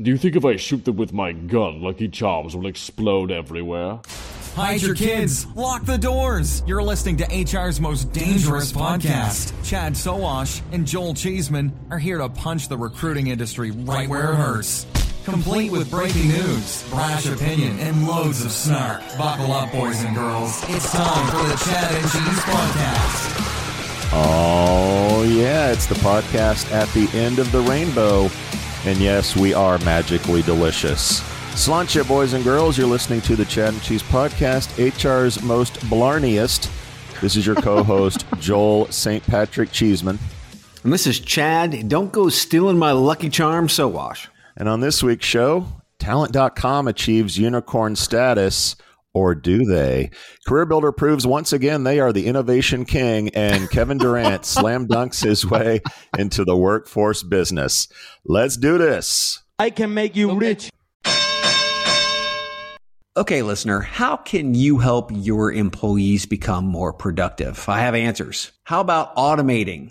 Do you think if I shoot them with my gun, Lucky Charms will explode everywhere? Hide your kids. Lock the doors. You're listening to HR's most dangerous podcast. Chad Soash and Joel Cheeseman are here to punch the recruiting industry right where it hurts. Complete with breaking news, brash opinion, and loads of snark. Buckle up, boys and girls. It's time for the Chad and Cheese podcast. Oh, yeah. It's the podcast at the end of the rainbow. And yes, we are magically delicious. Sláinte, boys and girls. You're listening to the Chad and Cheese podcast, HR's most blarniest. This is your co-host, Joel St. Patrick Cheeseman. And this is Chad. Don't go stealing my Lucky Charm, Sowash. And on this week's show, Talent.com achieves unicorn status, or do they? Career Builder proves once again they are the innovation king, and Kevin Durant slam dunks his way into the workforce business. Let's do this. I can make you rich. Okay, listener, how can you help your employees become more productive? I have answers. How about automating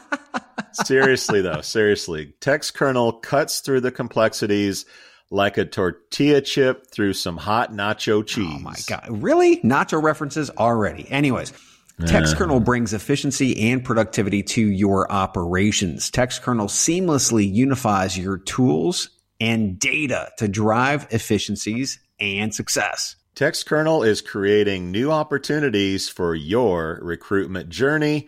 Seriously. Text Kernel cuts through the complexities like a tortilla chip through some hot nacho cheese. Oh, my God. Really? Nacho references already. Anyways, Text Kernel brings efficiency and productivity to your operations. Text Kernel seamlessly unifies your tools and data to drive efficiencies and success. Text Kernel is creating new opportunities for your recruitment journey.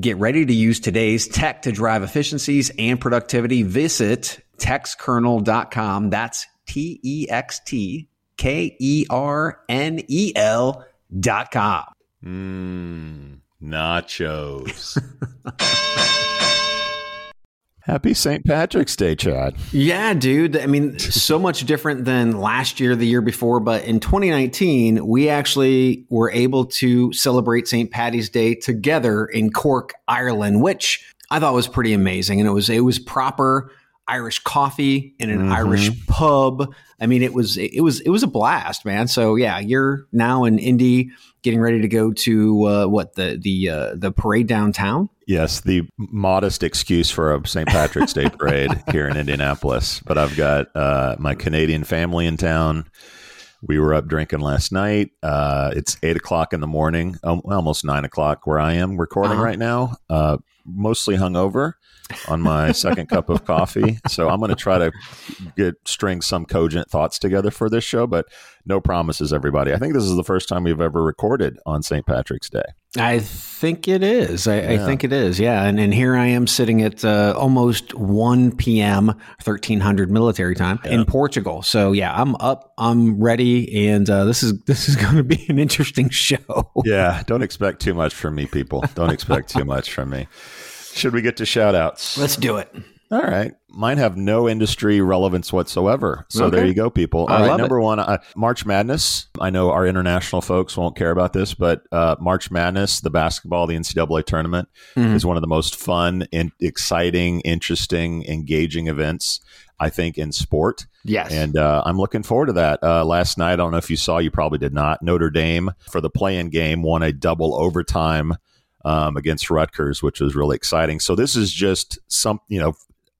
Get ready to use today's tech to drive efficiencies and productivity. Visit textkernel.com. That's TextKernel.com. Nachos. Happy St. Patrick's Day, Chad. Yeah, dude. I mean, so much different than last year, the year before. But in 2019, we actually were able to celebrate St. Paddy's Day together in Cork, Ireland, which I thought was pretty amazing. And it was proper Irish coffee in an Irish pub. I mean, it was a blast, man. So yeah, you're now in Indy, getting ready to go to the parade downtown. Yes, the modest excuse for a St. Patrick's Day parade here in Indianapolis. But I've got my Canadian family in town. We were up drinking last night. It's 8 o'clock in the morning, almost 9 o'clock where I am recording right now. Mostly hungover on my second cup of coffee. So I'm going to try to string some cogent thoughts together for this show, but no promises, everybody. I think this is the first time we've ever recorded on St. Patrick's Day. I think it is. I think it is. Yeah. And here I am sitting at almost 1 p.m., 1300 military time in Portugal. So yeah, I'm up, I'm ready. And this is going to be an interesting show. Yeah. Don't expect too much from me, people. Don't expect too much from me. Should we get to shout outs? Let's do it. All right. Mine have no industry relevance whatsoever. So okay. There you go, people. All right. Number one, March Madness. I know our international folks won't care about this, but March Madness, the basketball, the NCAA tournament is one of the most fun and exciting, interesting, engaging events, I think, in sport. Yes. And I'm looking forward to that. Last night, I don't know if you saw, you probably did not. Notre Dame for the play-in game won a double overtime against Rutgers, which was really exciting. So this is just some,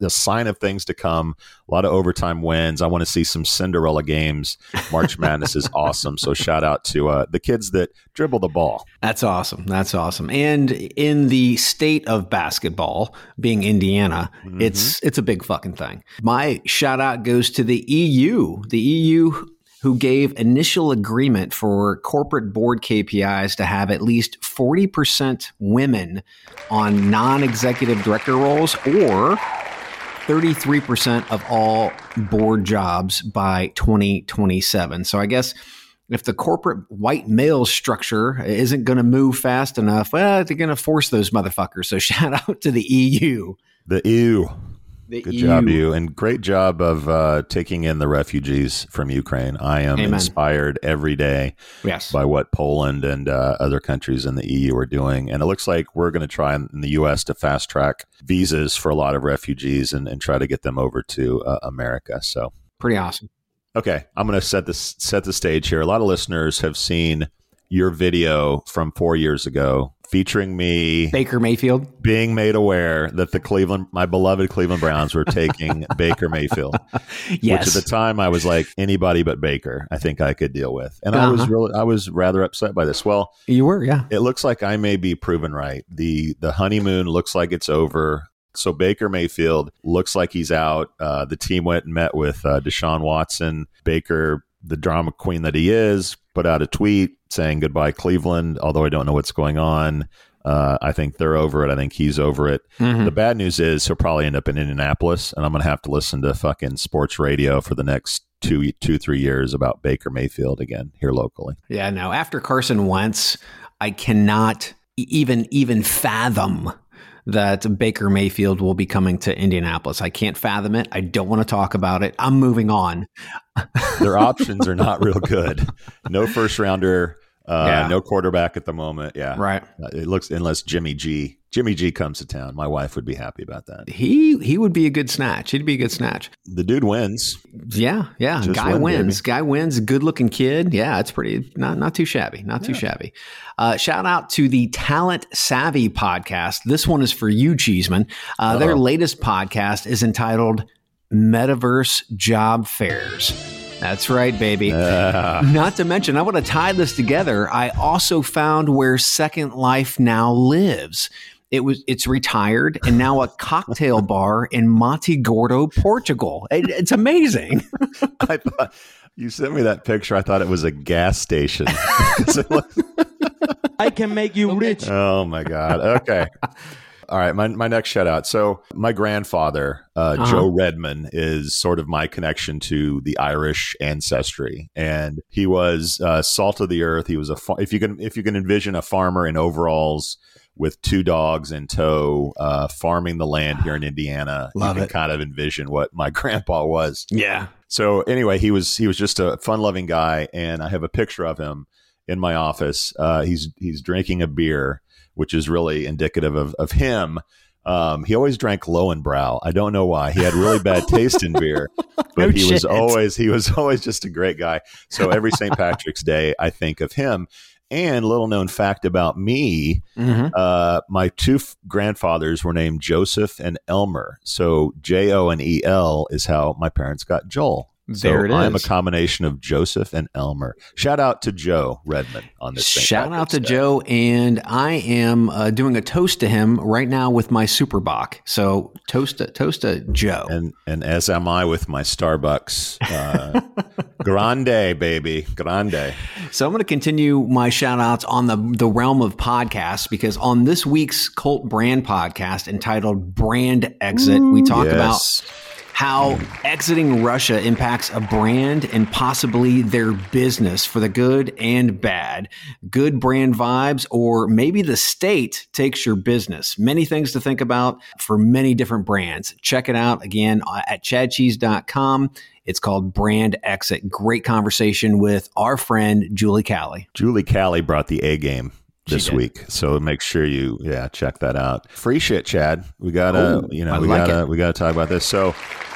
the sign of things to come. A lot of overtime wins. I want to see some Cinderella games. March Madness is awesome. So shout out to the kids that dribble the ball. That's awesome. That's awesome. And in the state of basketball, being Indiana, it's a big fucking thing. My shout out goes to the EU. The EU, who gave initial agreement for corporate board KPIs to have at least 40% women on non-executive director roles or 33% of all board jobs by 2027. So I guess if the corporate white male structure isn't going to move fast enough, well, they're going to force those motherfuckers. So shout out to the EU. The EU. Good job, you. And great job of taking in the refugees from Ukraine. I am inspired every day by what Poland and other countries in the EU are doing. And it looks like we're going to try in the U.S. to fast track visas for a lot of refugees and try to get them over to America. So pretty awesome. Okay. I'm going to set the stage here. A lot of listeners have seen your video from 4 years ago featuring me, Baker Mayfield, being made aware that my beloved Cleveland Browns were taking Baker Mayfield, which at the time I was like, anybody but Baker, I think I could deal with. And I was rather upset by this. Well, you were, yeah. It looks like I may be proven right. The honeymoon looks like it's over. So Baker Mayfield looks like he's out. The team went and met with Deshaun Watson. Baker, the drama queen that he is, put out a tweet saying goodbye, Cleveland, although I don't know what's going on. I think they're over it. I think he's over it. The bad news is he'll probably end up in Indianapolis, and I'm going to have to listen to fucking sports radio for the next two, 3 years about Baker Mayfield again here locally. Yeah, no. After Carson Wentz, I cannot even fathom that Baker Mayfield will be coming to Indianapolis. I can't fathom it. I don't want to talk about it. I'm moving on. Their options are not real good. No first rounder, no quarterback at the moment. Yeah. Right. It looks, unless Jimmy G comes to town. My wife would be happy about that. He would be a good snatch. He'd be a good snatch. The dude wins. Yeah. Yeah. Guy wins. Good looking kid. Yeah. It's pretty, not too shabby. Not too shabby. Shout out to the Talent Savvy podcast. This one is for you, Cheeseman. Their latest podcast is entitled Metaverse Job Fairs. That's right, baby. Not to mention, I want to tie this together. I also found where Second Life now lives. It's retired and now a cocktail bar in Monte Gordo, Portugal. It's amazing. I thought you sent me that picture. I thought it was a gas station. I can make you rich. Oh my God. Okay. All right, my next shout out. So my grandfather, Joe Redman, is sort of my connection to the Irish ancestry, and he was salt of the earth. He was if you can envision a farmer in overalls with two dogs in tow, farming the land here in Indiana. You can kind of envision what my grandpa was. Yeah. So anyway, he was just a fun-loving guy, and I have a picture of him in my office. He's drinking a beer, which is really indicative of him. He always drank Lowenbrow. I don't know why. He had really bad taste in beer, but he was always just a great guy. So every St. Patrick's Day, I think of him. And little known fact about me, my two grandfathers were named Joseph and Elmer. So J-O and E-L is how my parents got Joel. There it is. I'm a combination of Joseph and Elmer. Shout out to Joe Redman on this thing. Shout out to Joe. And I am doing a toast to him right now with my Super Bock. So toast to Joe. And as am I with my Starbucks. Grande, baby. Grande. So I'm going to continue my shout outs on the realm of podcasts, because on this week's Cult Brand podcast entitled Brand Exit, we talk about how exiting Russia impacts a brand and possibly their business for the good and bad. Good brand vibes, or maybe the state takes your business. Many things to think about for many different brands. Check it out again at chadcheese.com. It's called Brand Exit. Great conversation with our friend, Julie Calley. Julie Calley brought the A game this week. So make sure you, check that out. Free shit, Chad. We gotta, we gotta talk about this. So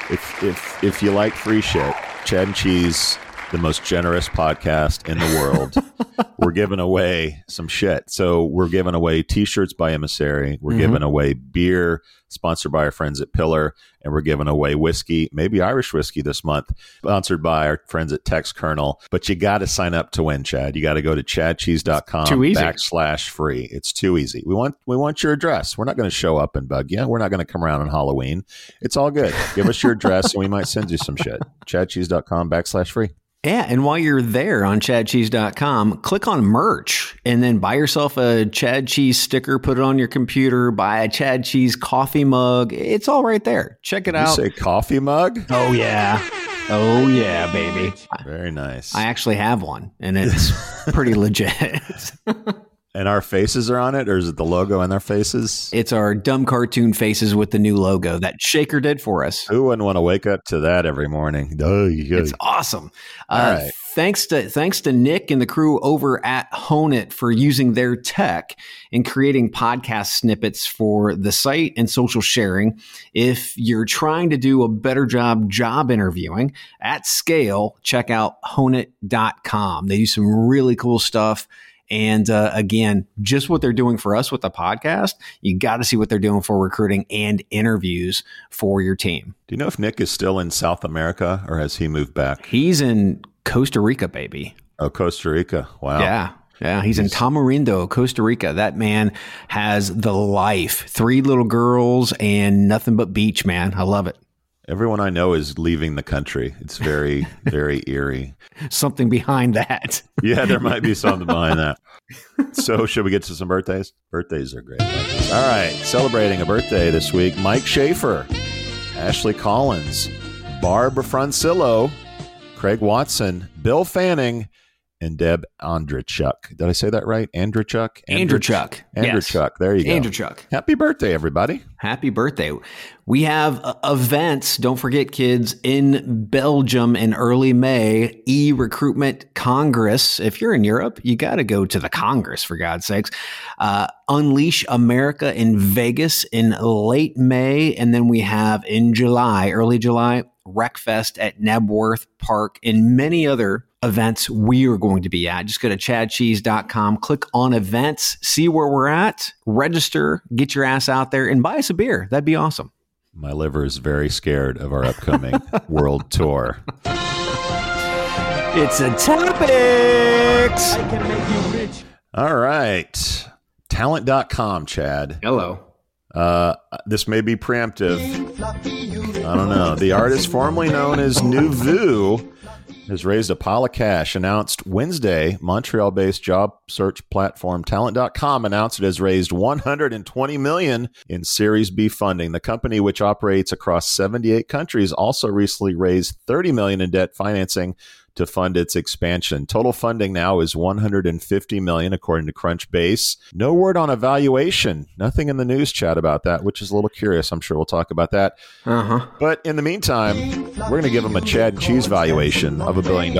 if you like free shit, Chad and Cheese, the most generous podcast in the world, we're giving away some shit. So we're giving away t-shirts by Emissary. We're giving away beer sponsored by our friends at Pillar, and we're giving away whiskey, maybe Irish whiskey this month, sponsored by our friends at Text Kernel. But you got to sign up to win, Chad. You got to go to chadcheese.com/free. It's too easy. We want your address. We're not going to show up and bug you. We're not going to come around on Halloween. It's all good. Give us your address and we might send you some shit. chadcheese.com/free. Yeah, and while you're there on chadcheese.com, click on merch and then buy yourself a Chad Cheese sticker, put it on your computer, buy a Chad Cheese coffee mug. It's all right there. Check it out. You say coffee mug? Oh, yeah. Oh, yeah, baby. Very nice. I actually have one, and it's pretty legit. And our faces are on it, or is it the logo and our faces? It's our dumb cartoon faces with the new logo that Shaker did for us. Who wouldn't want to wake up to that every morning? It's awesome. All right. Thanks to Nick and the crew over at Hone It for using their tech in creating podcast snippets for the site and social sharing. If you're trying to do a better job interviewing at scale, check out honeit.com. They do some really cool stuff. And again, just what they're doing for us with the podcast, you got to see what they're doing for recruiting and interviews for your team. Do you know if Nick is still in South America or has he moved back? He's in Costa Rica, baby. Oh, Costa Rica. Wow. Yeah. He's in Tamarindo, Costa Rica. That man has the life. 3 little girls and nothing but beach, man. I love it. Everyone I know is leaving the country. It's very, very eerie. Something behind that. Yeah, there might be something behind that. So should we get to some birthdays? Birthdays are great. All right. Celebrating a birthday this week. Mike Schaefer, Ashley Collins, Barbara Francillo, Craig Watson, Bill Fanning, and Deb Andrichuk. Did I say that right? Andrichuk? Andrichuk. Andrichuk. There you go. Andrichuk. Happy birthday, everybody. Happy birthday. We have events, don't forget, kids, in Belgium in early May, e-recruitment Congress. If you're in Europe, you got to go to the Congress, for God's sakes. Unleash America in Vegas in late May. And then we have in July, early July, Wreckfest at Nebworth Park, and many other events we are going to be at. Just go to chadcheese.com, click on events, see where we're at, register, get your ass out there, and buy us a beer. That'd be awesome. My liver is very scared of our upcoming world tour. It's a topics. I can make you rich. All right. Talent.com, Chad. Hello. This may be preemptive. I don't know. The artist formerly known as Nuvu has raised a pile of cash. Announced Wednesday, Montreal-based job search platform Talent.com announced it has raised $120 million in Series B funding. The company, which operates across 78 countries, also recently raised $30 million in debt financing to fund its expansion. Total funding now is $150 million, according to Crunchbase. No word on evaluation. Nothing in the news chat about that, which is a little curious. I'm sure we'll talk about that. But in the meantime, we're going to give them a Chad and Cheese valuation of $1 billion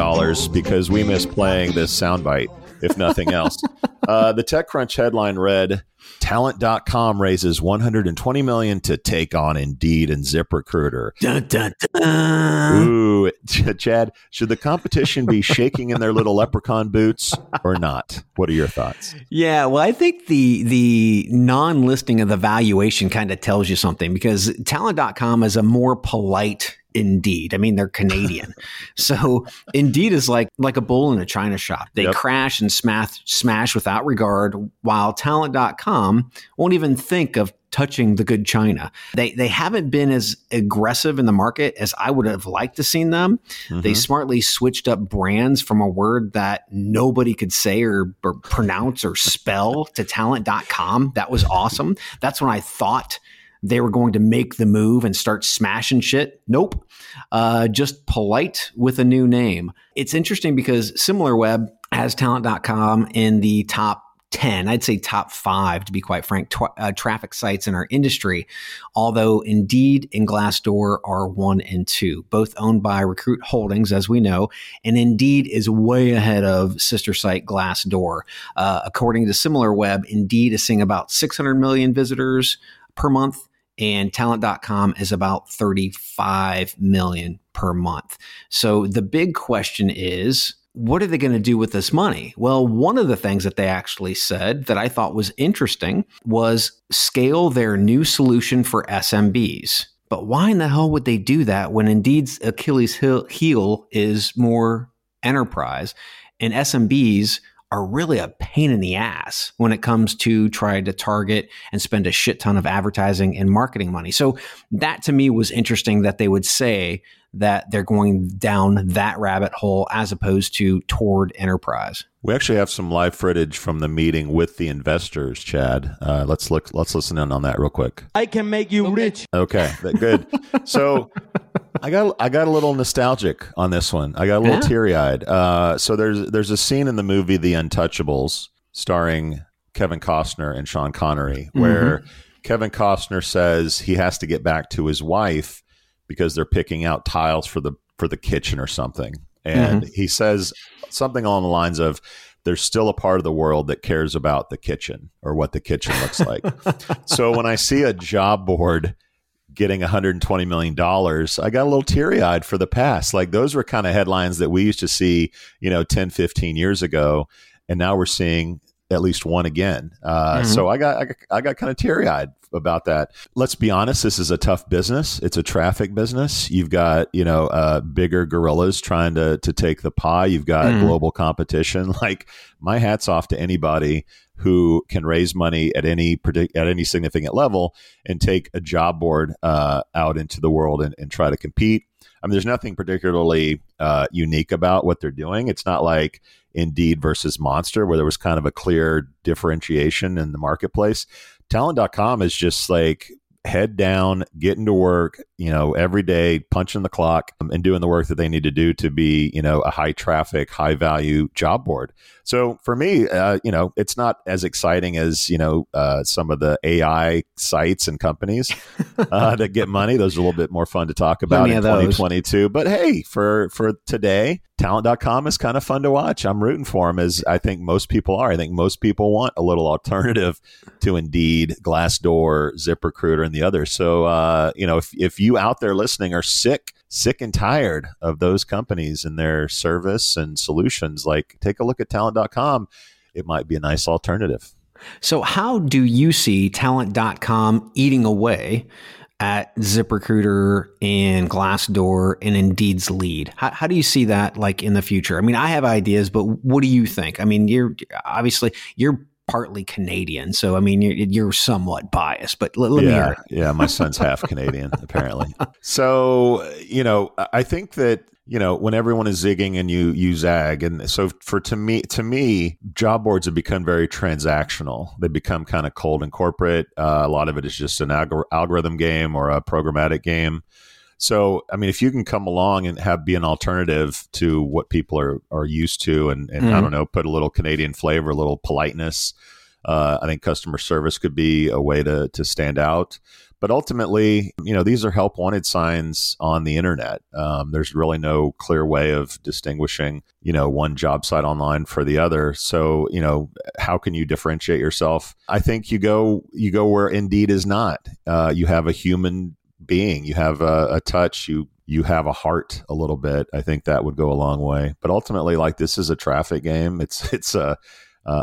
because we miss playing this soundbite, if nothing else. The TechCrunch headline read, Talent.com raises $120 million to take on Indeed and ZipRecruiter. Dun, dun, dun. Ooh, Chad, should the competition be shaking in their little leprechaun boots or not? What are your thoughts? Yeah, well, I think the non-listing of the valuation kind of tells you something, because Talent.com is a more polite Indeed. I mean, they're Canadian. So Indeed is like a bull in a china shop. They crash and smash without regard, while Talent.com won't even think of touching the good china. They haven't been as aggressive in the market as I would have liked to seen them. Mm-hmm. They smartly switched up brands from a word that nobody could say or pronounce or spell to Talent.com. That was awesome. That's when I thought they were going to make the move and start smashing shit. Nope. Just polite with a new name. It's interesting because SimilarWeb has Talent.com in the top 10, I'd say top 5, to be quite frank, traffic sites in our industry, although Indeed and Glassdoor are 1 and 2, both owned by Recruit Holdings, as we know, and Indeed is way ahead of sister site Glassdoor. According to SimilarWeb, Indeed is seeing about 600 million visitors per month, and Talent.com is about 35 million per month. So the big question is, what are they going to do with this money? Well, one of the things that they actually said that I thought was interesting was scale their new solution for SMBs. But why in the hell would they do that when Indeed's Achilles heel is more enterprise, and SMBs are really a pain in the ass when it comes to trying to target and spend a shit ton of advertising and marketing money? So that to me was interesting that they would say that they're going down that rabbit hole as opposed to toward enterprise. We actually have some live footage from the meeting with the investors, Chad. Let's listen in on that real quick. I can make you rich. Okay, good. So I got a little nostalgic on this one. I got a little teary-eyed. So there's a scene in the movie The Untouchables starring Kevin Costner and Sean Connery where Kevin Costner says he has to get back to his wife because they're picking out tiles for the kitchen or something. And he says something along the lines of, there's still a part of the world that cares about the kitchen or what the kitchen looks like. So when I see a job board getting $120 million, I got a little teary-eyed for the past. Like, those were kind of headlines that we used to see, 10, 15 years ago. And now we're seeing at least one again. So I got kind of teary-eyed about that. Let's be honest, this is a tough business. It's a traffic business. You've got, bigger gorillas trying to take the pie. You've got global competition. Like, my hat's off to anybody who can raise money at any significant level and take a job board out into the world and try to compete. I mean, there's nothing particularly unique about what they're doing. It's not like Indeed versus Monster, where there was kind of a clear differentiation in the marketplace. Talent.com is just like head down, getting to work, every day, punching the clock and doing the work that they need to do to be, a high traffic, high value job board. So for me, it's not as exciting as, some of the AI sites and companies that get money. Those are a little bit more fun to talk about in 2022. But hey, for today, Talent.com is kind of fun to watch. I'm rooting for them, as I think most people are. I think most people want a little alternative to Indeed, Glassdoor, ZipRecruiter, and the others. So, if you out there listening are sick and tired of those companies and their service and solutions, like, take a look at Talent.com. It might be a nice alternative. So how do you see Talent.com eating away at ZipRecruiter and Glassdoor and Indeed's lead? How do you see that, like, in the future? I mean, I have ideas, but what do you think? I mean, you're partly Canadian, so I mean, you're somewhat biased, but let me hear it. Yeah, my son's half Canadian, apparently. So, I think that, when everyone is zigging and you zag, and so to me, job boards have become very transactional. They become kind of cold and corporate. A lot of it is just an algorithm game or a programmatic game. So, I mean, if you can come along and be an alternative to what people are used to and I don't know, put a little Canadian flavor, a little politeness, I think customer service could be a way to stand out. But ultimately, these are help wanted signs on the internet. There's really no clear way of distinguishing, one job site online for the other. So, how can you differentiate yourself? I think you go where Indeed is not. You have a human being, you have a touch, you have a heart a little bit. I think that would go a long way. But ultimately, like, this is a traffic game. It's a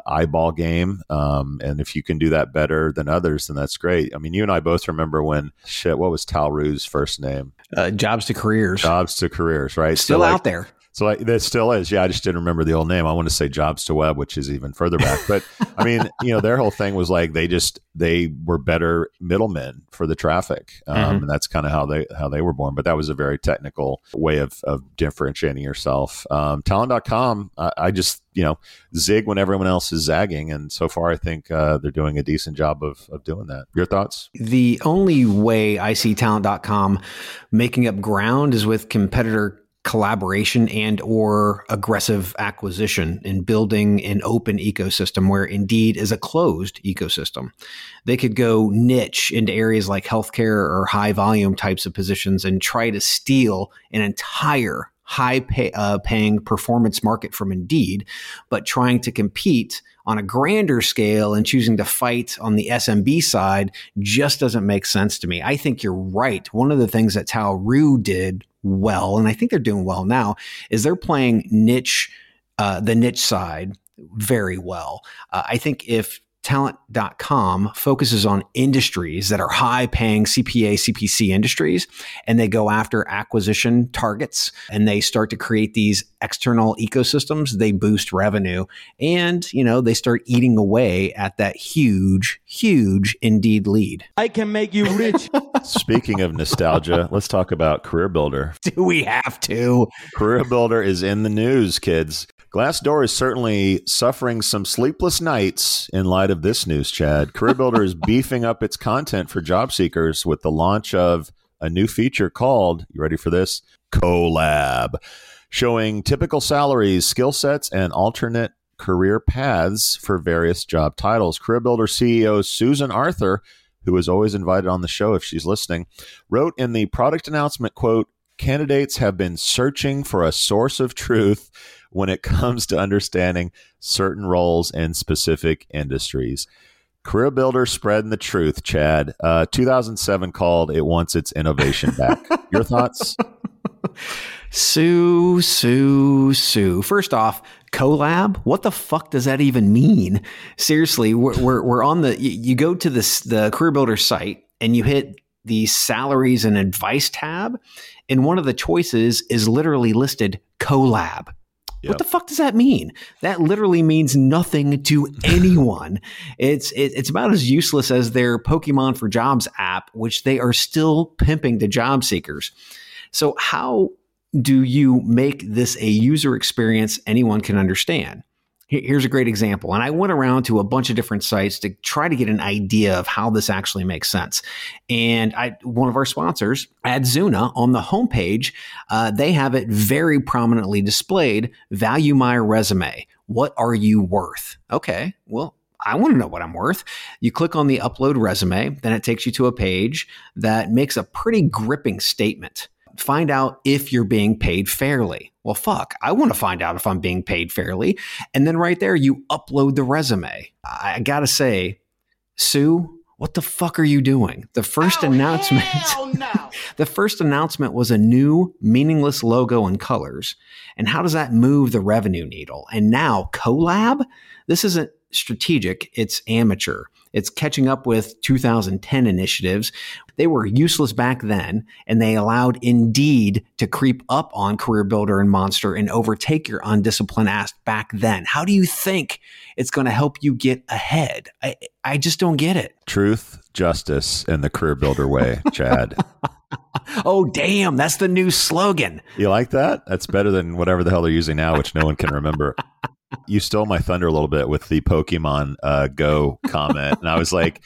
eyeball game. And if you can do that better than others, then that's great. I mean, you and I both remember when what was Tal Rue's first name? Jobs to Careers. Jobs to Careers, right? Still so out there. So that still is. Yeah, I just didn't remember the old name. I want to say Jobs to Web, which is even further back. But I mean, you know, their whole thing was like they were better middlemen for the traffic. And that's kind of how they were born. But that was a very technical way of differentiating yourself. Talent.com, I just, you know, zig when everyone else is zagging. And so far, I think they're doing a decent job of doing that. Your thoughts? The only way I see Talent.com making up ground is with competitor collaboration and or aggressive acquisition and building an open ecosystem where Indeed is a closed ecosystem. They could go niche into areas like healthcare or high volume types of positions and try to steal an entire high paying performance market from Indeed, but trying to compete on a grander scale and choosing to fight on the SMB side just doesn't make sense to me. I think you're right. One of the things that Tal Rue did well, and I think they're doing well now, is they're playing niche, the niche side very well. I think if Talent.com focuses on industries that are high paying CPA, CPC industries, and they go after acquisition targets and they start to create these external ecosystems, they boost revenue and, you know, they start eating away at that huge, huge Indeed lead. I can make you rich. Speaking of nostalgia, let's talk about Career Builder. Do we have to? Career Builder is in the news, kids. Glassdoor is certainly suffering some sleepless nights in light of this news, Chad. CareerBuilder is beefing up its content for job seekers with the launch of a new feature called, you ready for this? Collab, showing typical salaries, skill sets, and alternate career paths for various job titles. CareerBuilder CEO Susan Arthur, who is always invited on the show if she's listening, wrote in the product announcement, quote, "Candidates have been searching for a source of truth when it comes to understanding certain roles in specific industries." Career Builder spreading the truth, Chad. 2007 called it wants its innovation back. Your thoughts? Sue. First off, collab? What the fuck does that even mean? Seriously, we're on the. You go to the Career Builder site and you hit the salaries and advice tab, and one of the choices is literally listed collab. Yep. What the fuck does that mean? That literally means nothing to anyone. It's about as useless as their Pokemon for Jobs app, which they are still pimping to job seekers. So how do you make this a user experience anyone can understand? Here's a great example. And I went around to a bunch of different sites to try to get an idea of how this actually makes sense. And one of our sponsors, Adzuna, on the homepage, they have it very prominently displayed, value my resume. What are you worth? Okay, well, I want to know what I'm worth. You click on the upload resume, then it takes you to a page that makes a pretty gripping statement. Find out if you're being paid fairly. Well, fuck, I want to find out if I'm being paid fairly. And then right there, you upload the resume. I got to say, Sue, what the fuck are you doing? The first announcement was a new meaningless logo and colors. And how does that move the revenue needle? And now collab, this isn't strategic, it's amateur. It's catching up with 2010 initiatives. They were useless back then, and they allowed Indeed to creep up on Career Builder and Monster and overtake your undisciplined ass back then. How do you think it's going to help you get ahead? I just don't get it. Truth, justice, and the Career Builder way, Chad. Oh, damn. That's the new slogan. You like that? That's better than whatever the hell they're using now, which no one can remember. You stole my thunder a little bit with the Pokemon Go comment. And I was like,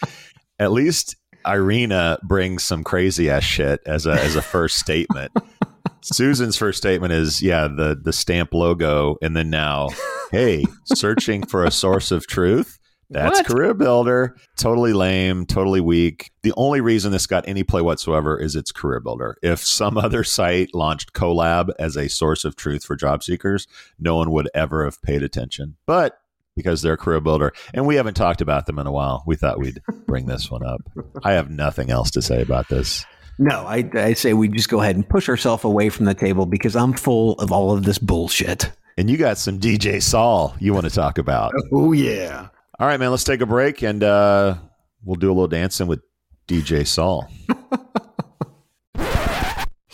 at least Irina brings some crazy ass shit as a first statement. Susan's first statement is, yeah, the stamp logo. And then now, hey, searching for a source of truth. That's what? Career Builder. Totally lame, totally weak. The only reason this got any play whatsoever is it's Career Builder. If some other site launched Collab as a source of truth for job seekers, no one would ever have paid attention. But because they're Career Builder, and we haven't talked about them in a while, we thought we'd bring this one up. I have nothing else to say about this. No, I say we just go ahead and push ourselves away from the table because I'm full of all of this bullshit. And you got some DJ Saul you want to talk about. Oh, yeah. All right, man, let's take a break and we'll do a little dancing with DJ Saul.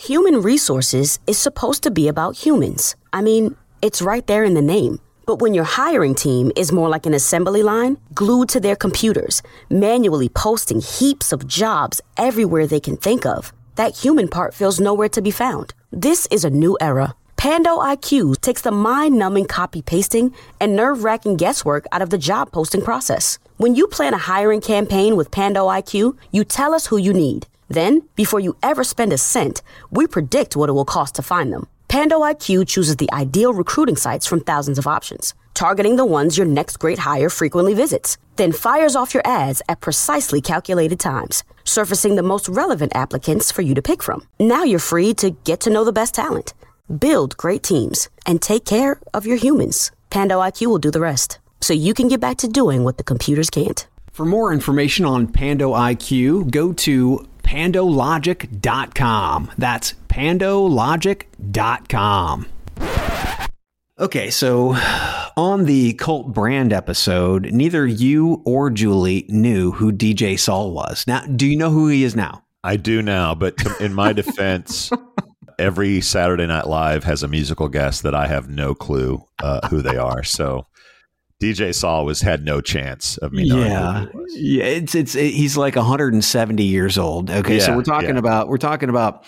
Human resources is supposed to be about humans. I mean, it's right there in the name. But when your hiring team is more like an assembly line, glued to their computers, manually posting heaps of jobs everywhere they can think of, that human part feels nowhere to be found. This is a new era. PandoIQ takes the mind-numbing copy-pasting and nerve-wracking guesswork out of the job posting process. When you plan a hiring campaign with PandoIQ, you tell us who you need. Then, before you ever spend a cent, we predict what it will cost to find them. PandoIQ chooses the ideal recruiting sites from thousands of options, targeting the ones your next great hire frequently visits, then fires off your ads at precisely calculated times, surfacing the most relevant applicants for you to pick from. Now you're free to get to know the best talent, build great teams, and take care of your humans. PandoIQ will do the rest, so you can get back to doing what the computers can't. For more information on PandoIQ, go to PandoLogic.com. That's PandoLogic.com. Okay, so on the cult brand episode, neither you or Julie knew who DJ Saul was. Now, do you know who he is now? I do now, but in my defense, every Saturday Night Live has a musical guest that I have no clue who they are. So DJ Saul had no chance of me knowing who he was. Yeah, he's like 170 years old. Okay, yeah, so we're talking about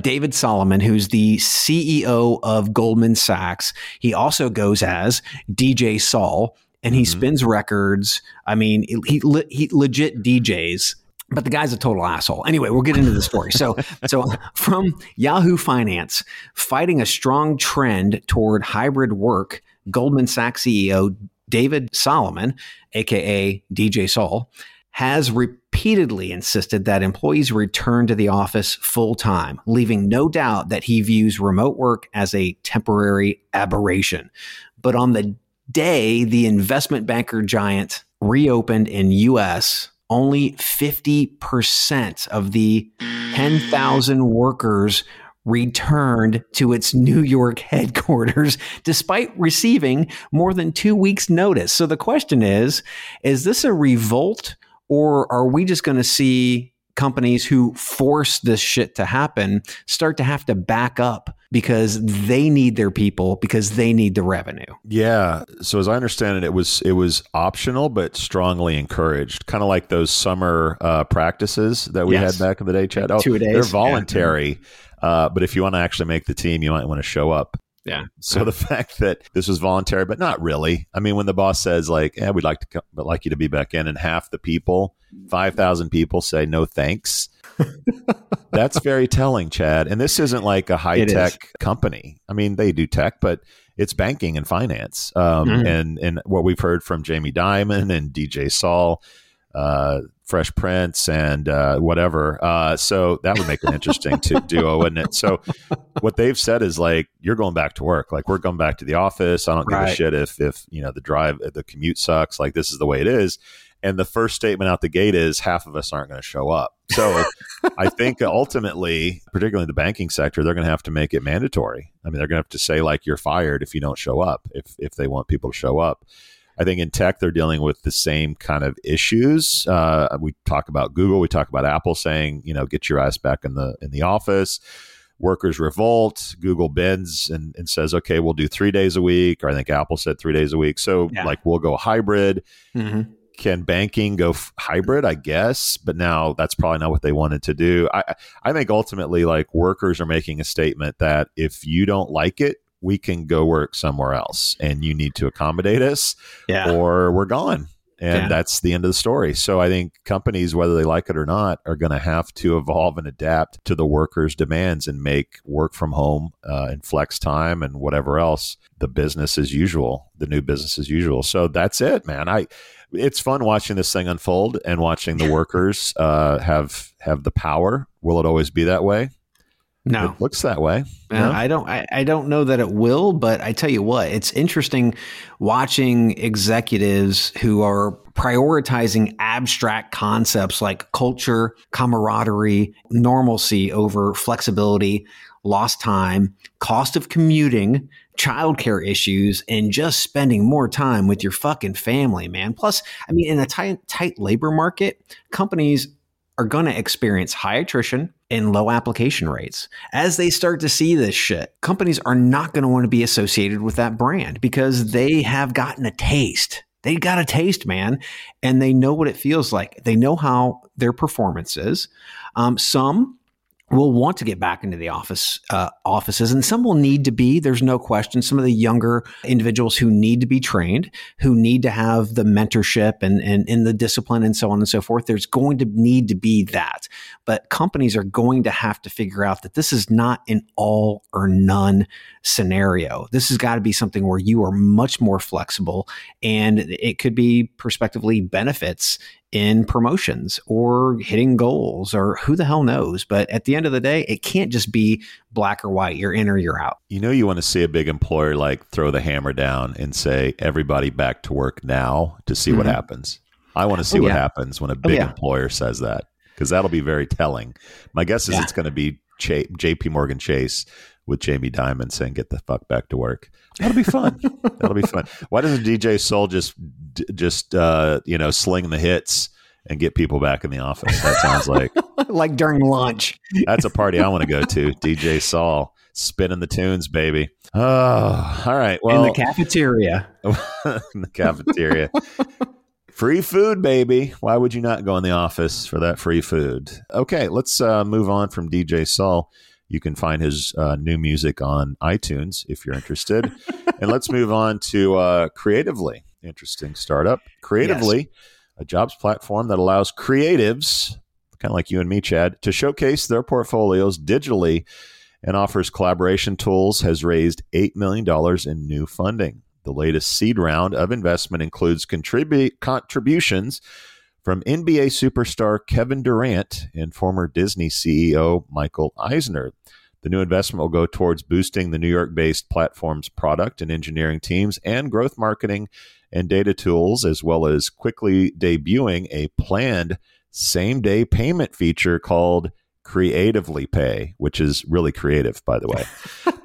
David Solomon, who's the CEO of Goldman Sachs. He also goes as DJ Saul, and he spins records. I mean, he legit DJs. But the guy's a total asshole. Anyway, we'll get into the story. So from Yahoo Finance, fighting a strong trend toward hybrid work, Goldman Sachs CEO David Solomon, a.k.a. DJ Saul, has repeatedly insisted that employees return to the office full time, leaving no doubt that he views remote work as a temporary aberration. But on the day the investment banker giant reopened in U.S., only 50% of the 10,000 workers returned to its New York headquarters, despite receiving more than 2 weeks' notice. So the question is this a revolt, or are we just going to see companies who force this shit to happen start to have to back up because they need their people, because they need the revenue? Yeah. So as I understand it, it was optional, but strongly encouraged, kind of like those summer practices that we had back in the day, Chad. Oh, 2 days. They're voluntary. Yeah. But if you want to actually make the team, you might want to show up. Yeah. So the fact that this was voluntary, but not really. I mean, when the boss says we'd like to come, but like you to be back in, and half the people, 5,000 people say no thanks. That's very telling, Chad. And this isn't like a high-tech company. I mean, they do tech, but it's banking and finance. And what we've heard from Jamie Dimon and DJ Saul, Fresh Prince and whatever. So that would make an interesting duo, wouldn't it? So what they've said is you're going back to work. We're going back to the office. I don't give a shit if the commute sucks. This is the way it is. And the first statement out the gate is half of us aren't going to show up. So I think ultimately, particularly in the banking sector, they're going to have to make it mandatory. I mean, they're going to have to say you're fired if you don't show up, if they want people to show up. I think in tech, they're dealing with the same kind of issues. We talk about Google, we talk about Apple saying, get your ass back in the office. Workers revolt. Google bends and says, okay, we'll do 3 days a week. Or I think Apple said 3 days a week. So we'll go hybrid. Mm-hmm. Can banking go hybrid? I guess. But now that's probably not what they wanted to do. I think ultimately workers are making a statement that if you don't like it, we can go work somewhere else and you need to accommodate us or we're gone. And that's the end of the story. So I think companies, whether they like it or not, are going to have to evolve and adapt to the workers' demands and make work from home and flex time and whatever else the new business as usual. So that's it, man. It's fun watching this thing unfold and watching the workers have the power. Will it always be that way? No, it looks that way. No? I don't know that it will, but I tell you what, it's interesting watching executives who are prioritizing abstract concepts like culture, camaraderie, normalcy over flexibility, lost time, cost of commuting, childcare issues, and just spending more time with your fucking family, man. Plus, I mean, in a tight labor market, companies are going to experience high attrition and low application rates. As they start to see this shit, companies are not going to want to be associated with that brand because they have gotten a taste. They got a taste, man, and they know what it feels like. They know how their performance is. Some will want to get back into the offices, and some will need to be, there's no question, some of the younger individuals who need to be trained, who need to have the mentorship and the discipline and so on and so forth, there's going to need to be that. But companies are going to have to figure out that this is not an all or none scenario. This has got to be something where you are much more flexible, and it could be prospectively benefits in promotions or hitting goals or who the hell knows. But at the end of the day, it can't just be black or white. You're in or you're out. You know, you want to see a big employer like throw the hammer down and say, everybody back to work now to see what happens. I want to see what happens when a big employer says that, because that'll be very telling. My guess is it's going to be JP Morgan Chase with Jamie Dimon saying, get the fuck back to work. That'll be fun. That'll be fun. Why doesn't DJ Saul just sling the hits and get people back in the office? That sounds like during lunch. That's a party I want to go to. DJ Saul spinning the tunes, baby. Oh, all right. Well, in the cafeteria. Free food, baby. Why would you not go in the office for that free food? Okay, let's move on from DJ Saul. You can find his new music on iTunes if you're interested. And let's move on to Creatively. Interesting startup. Creatively, a jobs platform that allows creatives, kind of like you and me, Chad, to showcase their portfolios digitally and offers collaboration tools, has raised $8 million in new funding. The latest seed round of investment includes contributions from NBA superstar Kevin Durant and former Disney CEO Michael Eisner. The new investment will go towards boosting the New York-based platform's product and engineering teams and growth marketing and data tools, as well as quickly debuting a planned same-day payment feature called Creatively Pay, which is really creative, by the way.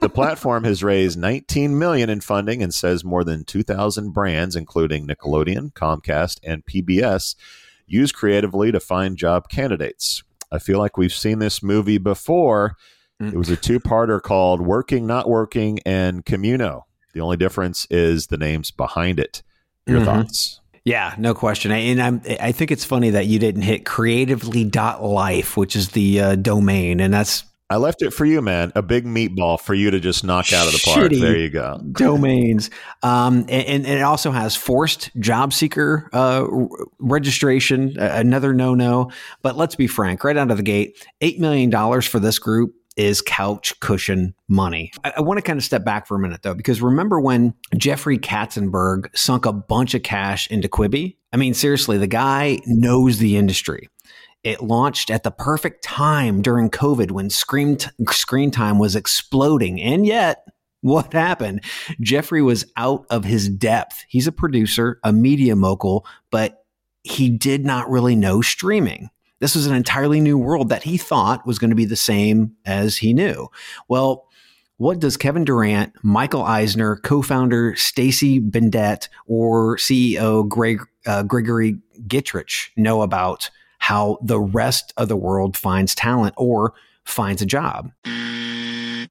The platform has raised $19 million in funding and says more than 2,000 brands, including Nickelodeon, Comcast, and PBS, use Creatively to find job candidates. I feel like we've seen this movie before. It was a two-parter called Working Not Working and Communo. The only difference is the names behind it. Your thoughts? Yeah, no question. And I think it's funny that you didn't hit creatively.life, which is the domain. And that's... I left it for you, man. A big meatball for you to just knock out of the park. There you go. Domains. And it also has forced job seeker registration, another no-no. But let's be frank, right out of the gate, $8 million for this group is couch cushion money. I want to kind of step back for a minute, though, because remember when Jeffrey Katzenberg sunk a bunch of cash into Quibi? I mean, seriously, the guy knows the industry. It launched at the perfect time during COVID when screen time was exploding. And yet, what happened? Jeffrey was out of his depth. He's a producer, a media mogul, but he did not really know streaming. This was an entirely new world that he thought was going to be the same as he knew. Well, what does Kevin Durant, Michael Eisner, co-founder Stacey Bendet, or CEO Gregory Gittrich know about how the rest of the world finds talent or finds a job?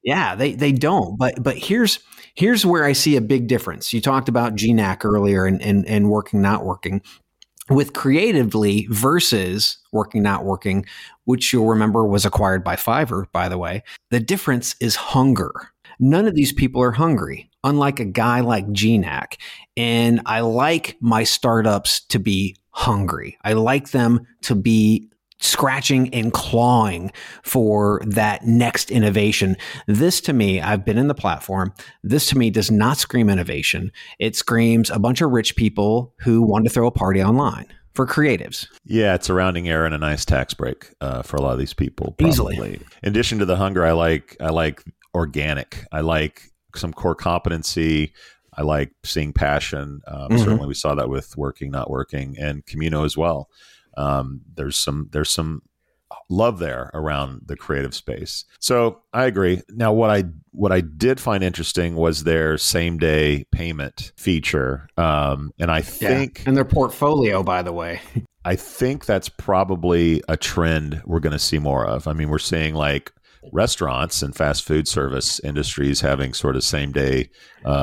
Yeah, they don't. But here's where I see a big difference. You talked about GNAC earlier and Working Not Working. With Creatively versus Working Not Working, which you'll remember was acquired by Fiverr, by the way, the difference is hunger. None of these people are hungry, unlike a guy like GNAC. And I like my startups to be hungry. I like them to be scratching and clawing for that next innovation. This to me, I've been in the platform. This to me does not scream innovation. It screams a bunch of rich people who want to throw a party online for creatives. Yeah, it's a rounding error and a nice tax break for a lot of these people. Probably. Easily. In addition to the hunger, I like organic. I like some core competency. I like seeing passion. Certainly, we saw that with Working Not Working and Communo as well. There's some love there around the creative space. So I agree. Now, what I did find interesting was their same day payment feature. And I think, and their portfolio, by the way, I think that's probably a trend we're going to see more of. I mean, we're seeing like restaurants and fast food service industries having sort of same day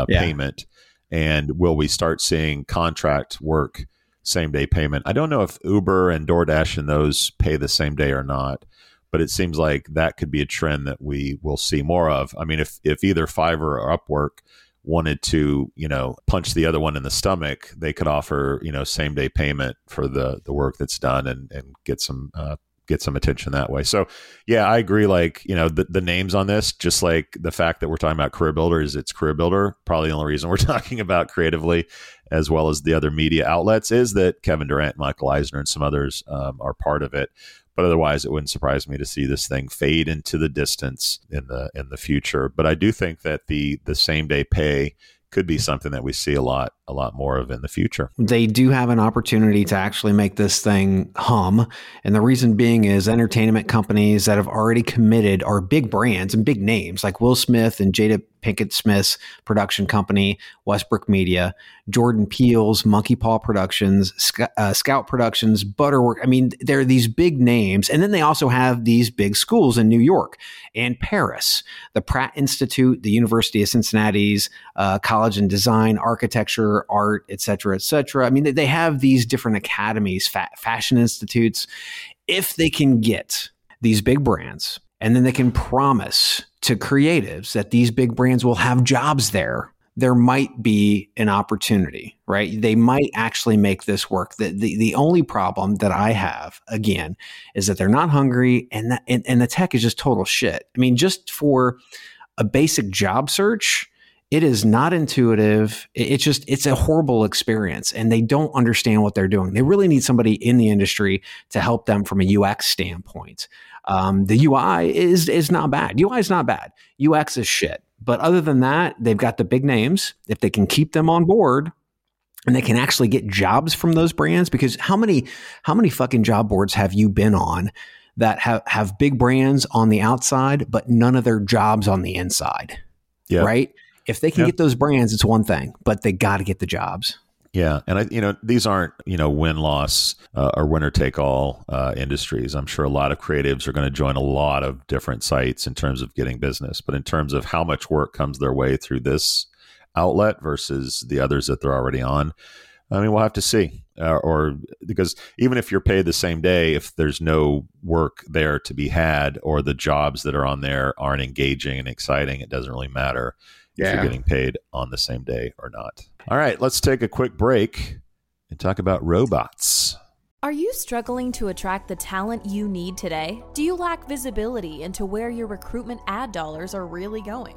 payment. And will we start seeing contract work, same day payment? I don't know if Uber and DoorDash and those pay the same day or not, but it seems like that could be a trend that we will see more of. I mean, if either Fiverr or Upwork wanted to, you know, punch the other one in the stomach, they could offer, you know, same day payment for the work that's done and get some attention that way. So yeah, I agree. Like, you know, the names on this, just like the fact that we're talking about Career Builder is it's Career Builder. Probably the only reason we're talking about Creatively as well as the other media outlets is that Kevin Durant, Michael Eisner, and some others are part of it. But otherwise, it wouldn't surprise me to see this thing fade into the distance in the future. But I do think that the same day pay could be something that we see a lot more of in the future. They do have an opportunity to actually make this thing hum. And the reason being is entertainment companies that have already committed are big brands and big names like Will Smith and Jada Pinkett Smith's production company, Westbrook Media, Jordan Peele's Monkey Paw Productions, Scout Productions, Butterwork. I mean, there are these big names. And then they also have these big schools in New York and Paris, the Pratt Institute, the University of Cincinnati's College in Design, Architecture, Art, et cetera, et cetera. I mean, they have these different academies, fashion institutes. If they can get these big brands and then they can promise to creatives that these big brands will have jobs there might be an opportunity, right? They might actually make this work. The only problem that I have, again, is that they're not hungry and the tech is just total shit. I mean, just for a basic job search, it is not intuitive. It's a horrible experience and they don't understand what they're doing. They really need somebody in the industry to help them from a UX standpoint. The UI is not bad. UI is not bad. UX is shit. But other than that, they've got the big names. If they can keep them on board and they can actually get jobs from those brands, because how many fucking job boards have you been on that have big brands on the outside, but none of their jobs on the inside, right? If they can get those brands, it's one thing, but they got to get the jobs. Yeah. And these aren't, win-loss or winner-take-all industries. I'm sure a lot of creatives are going to join a lot of different sites in terms of getting business. But in terms of how much work comes their way through this outlet versus the others that they're already on, I mean, we'll have to see. Or because even if you're paid the same day, if there's no work there to be had or the jobs that are on there aren't engaging and exciting, it doesn't really matter. If you're getting paid on the same day or not. All right, let's take a quick break and talk about robots. Are you struggling to attract the talent you need today? Do you lack visibility into where your recruitment ad dollars are really going?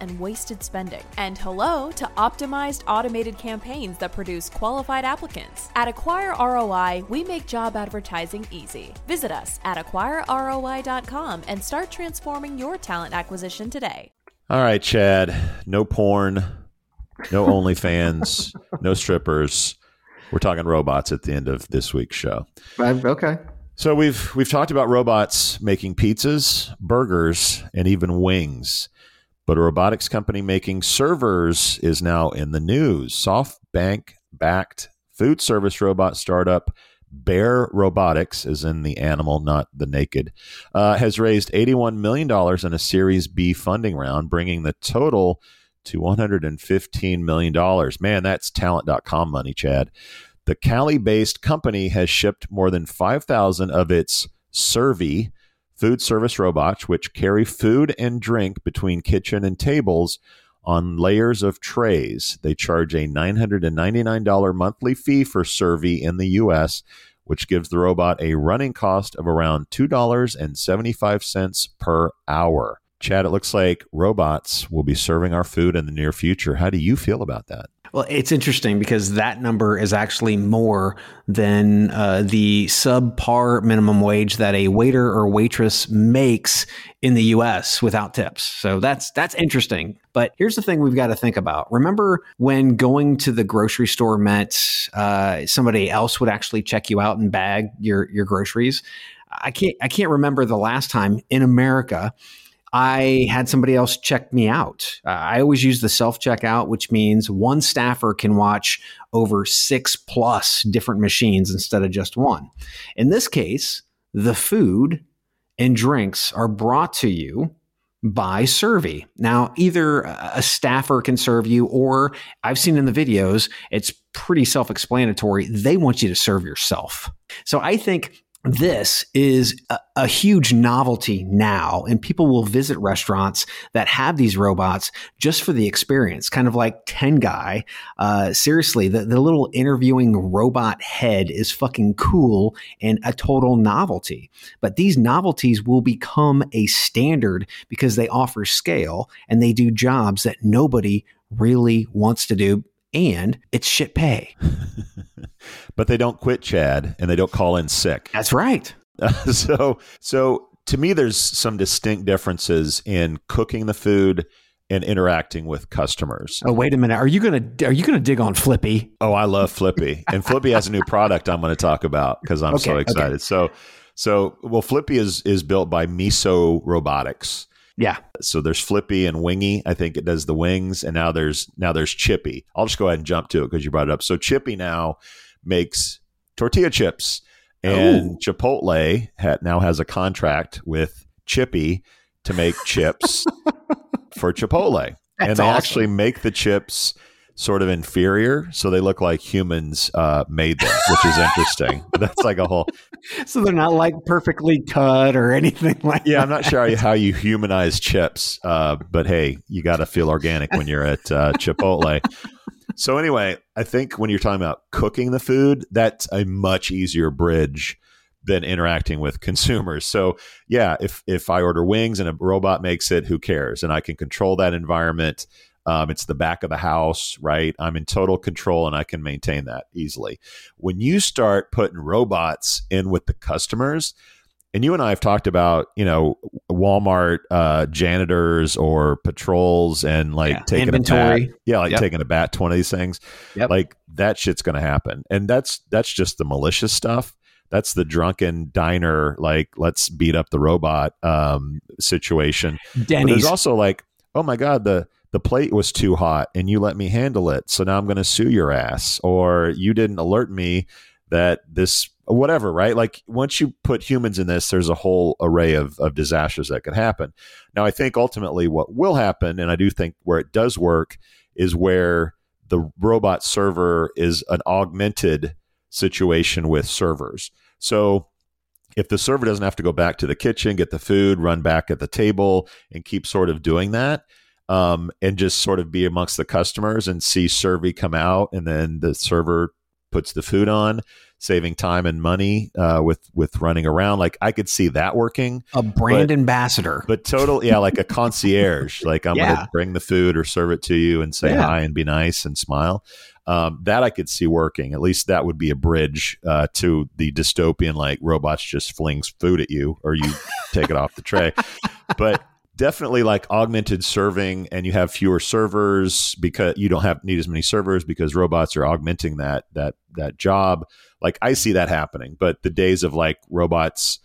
and wasted spending. And hello to optimized automated campaigns that produce qualified applicants. At Acquire ROI, we make job advertising easy. Visit us at acquireroi.com and start transforming your talent acquisition today. All right, Chad, no porn, no OnlyFans, no strippers. We're talking robots at the end of this week's show. Okay. So we've talked about robots making pizzas, burgers, and even wings. But a robotics company making servers is now in the news. SoftBank-backed food service robot startup Bear Robotics, as in the animal, not the naked, has raised $81 million in a Series B funding round, bringing the total to $115 million. Man, that's Talent.com money, Chad. The Cali-based company has shipped more than 5,000 of its Servy food service robots, which carry food and drink between kitchen and tables on layers of trays. They charge a $999 monthly fee for Servy in the U.S., which gives the robot a running cost of around $2.75 per hour. Chad, it looks like robots will be serving our food in the near future. How do you feel about that? Well, it's interesting because that number is actually more than the subpar minimum wage that a waiter or waitress makes in the U.S. without tips. So that's interesting. But here's the thing we've got to think about. Remember when going to the grocery store meant somebody else would actually check you out and bag your groceries? I can't remember the last time in America I had somebody else check me out. I always use the self-checkout, which means one staffer can watch over 6+ different machines instead of just one. In this case, the food and drinks are brought to you by Servy. Now, either a staffer can serve you, or I've seen in the videos, it's pretty self-explanatory. They want you to serve yourself. So I think this is a huge novelty now, and people will visit restaurants that have these robots just for the experience, kind of like Tengai. Seriously, the little interviewing robot head is fucking cool and a total novelty. But these novelties will become a standard because they offer scale and they do jobs that nobody really wants to do. And it's shit pay. But they don't quit, Chad, and they don't call in sick. That's right. So to me, there's some distinct differences in cooking the food and interacting with customers. Oh, wait a minute. Are you gonna dig on Flippy? Oh, I love Flippy. And Flippy has a new product I'm going to talk about because I'm so excited. Okay. So Flippy is built by Miso Robotics. Yeah. So there's Flippy and Wingy. I think it does the wings. And now there's Chippy. I'll just go ahead and jump to it because you brought it up. So Chippy now makes tortilla chips, and Chipotle now has a contract with Chippy to make chips for Chipotle. That's and they awesome. Actually make the chips sort of inferior, so they look like humans made them, which is interesting. That's like a whole... So they're not like perfectly cut or anything like that. Yeah, I'm not sure how you humanize chips, but hey, you got to feel organic when you're at Chipotle. So anyway, I think when you're talking about cooking the food, that's a much easier bridge than interacting with consumers. So yeah, if I order wings and a robot makes it, who cares? And I can control that environment. It's the back of the house, right? I'm in total control and I can maintain that easily. When you start putting robots in with the customers, and you and I have talked about, Walmart janitors or patrols and taking a bat to one of these things. Yep. Like that shit's going to happen. And that's just the malicious stuff. That's the drunken diner, like let's beat up the robot situation. Denny's. But there's also like, oh my God, the plate was too hot and you let me handle it. So now I'm going to sue your ass, or you didn't alert me that this, whatever, right? Like once you put humans in this, there's a whole array of disasters that could happen. Now, I think ultimately what will happen, and I do think where it does work, is where the robot server is an augmented situation with servers. So if the server doesn't have to go back to the kitchen, get the food, run back at the table and keep sort of doing that, and just sort of be amongst the customers and see Servy come out, and then the server puts the food on, saving time and money with running around. Like I could see that working. A brand ambassador. But total, yeah, like a concierge. Like I'm going to bring the food or serve it to you and say hi and be nice and smile. That I could see working. At least that would be a bridge to the dystopian, like robots just flings food at you or you take it off the tray. But definitely like augmented serving, and you have fewer servers because you don't need as many servers because robots are augmenting that job. Like I see that happening, but the days of like robots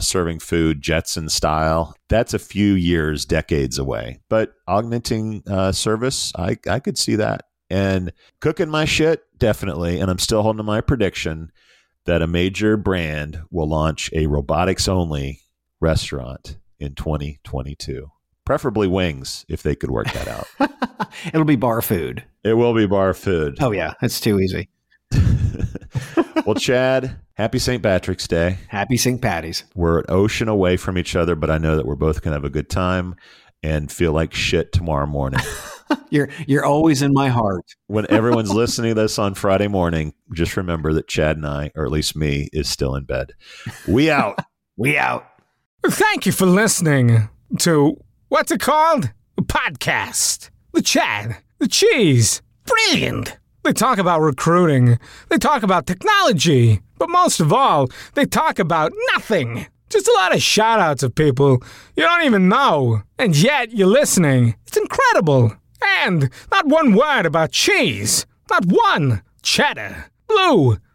serving food Jetson style, that's a few years, decades away. But augmenting service, I could see that. And cooking my shit, definitely. And I'm still holding to my prediction that a major brand will launch a robotics only restaurant in 2022, preferably wings if they could work that out. It'll be bar food. It will be bar food. Oh yeah, that's too easy. Well, Chad, happy St. Patrick's Day. Happy St. Patty's. We're an ocean away from each other, but I know that we're both going to have a good time and feel like shit tomorrow morning. You're always in my heart. When everyone's listening to this on Friday morning, just remember that Chad and I, or at least me, is still in bed. We out. We out. Thank you for listening. to, what's it called? A podcast. The chat. The cheese. Brilliant. They talk about recruiting. They talk about technology. But most of all, they talk about nothing. Just a lot of shout-outs of people you don't even know. And yet, you're listening. It's incredible. And not one word about cheese. Not one. Cheddar. Blue.